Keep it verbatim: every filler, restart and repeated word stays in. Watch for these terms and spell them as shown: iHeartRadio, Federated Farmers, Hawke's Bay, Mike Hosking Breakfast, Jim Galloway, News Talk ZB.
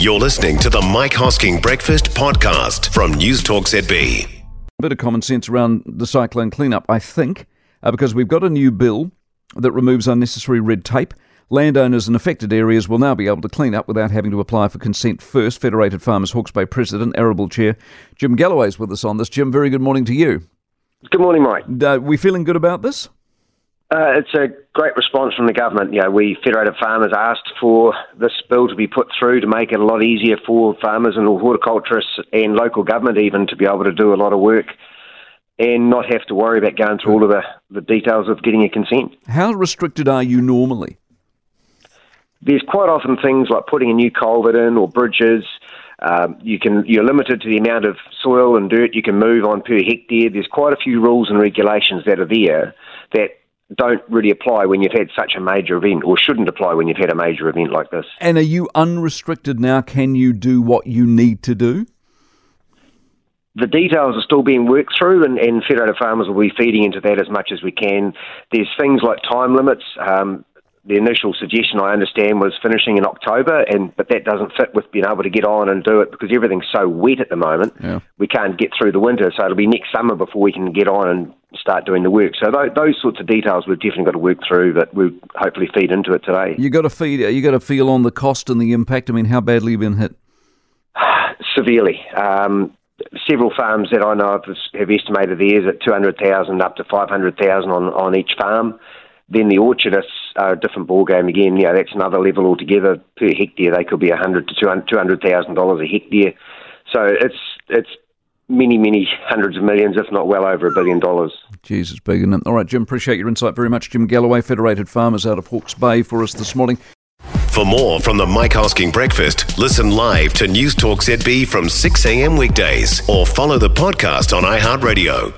You're listening to the Mike Hosking Breakfast podcast from News Talk Z B. A bit of common sense around the cyclone cleanup, I think, uh, because we've got a new bill that removes unnecessary red tape. Landowners in affected areas will now be able to clean up without having to apply for consent first. Federated Farmers Hawke's Bay President, Arable Chair Jim Galloway is with us on this. Jim, very good morning to you. Good morning, Mike. Uh, we feeling good about this? Uh, it's a great response from the government. You know, we Federated Farmers asked for this bill to be put through to make it a lot easier for farmers and horticulturists and local government even to be able to do a lot of work and not have to worry about going through all of the, the details of getting a consent. How restricted are you normally? There's quite often things like putting a new culvert in or bridges. Um, you can, you're limited to the amount of soil and dirt you can move on per hectare. There's quite a few rules and regulations that are there that don't really apply when you've had such a major event, or shouldn't apply when you've had a major event like this. And are you unrestricted now? Can you do what you need to do? The details are still being worked through, and, and Federated Farmers will be feeding into that as much as we can. There's things like time limits. Um, the initial suggestion, I understand, was finishing in October, and but that doesn't fit with being able to get on and do it because everything's so wet at the moment. Yeah. We can't get through the winter, so it'll be next summer before we can get on and start doing the work. So th- those sorts of details we've definitely got to work through, but we'll hopefully feed into it today. You got to feed. You got to feel on the cost and the impact. I mean, how badly have you been hit? Severely. Um, several farms that I know of have estimated theirs at two hundred thousand dollars up to five hundred thousand dollars on, on each farm. Then the orchardists are a different ballgame again. You know, that's another level altogether. Per hectare, they could be one hundred thousand dollars to two hundred thousand dollars a hectare. So it's it's many, many hundreds of millions, if not well over a billion dollars. Jesus, big, isn't it? All right, Jim, appreciate your insight very much. Jim Galloway, Federated Farmers out of Hawke's Bay for us this morning. For more from the Mike Hosking Breakfast, listen live to News Talk Z B from six a.m. weekdays or follow the podcast on iHeartRadio.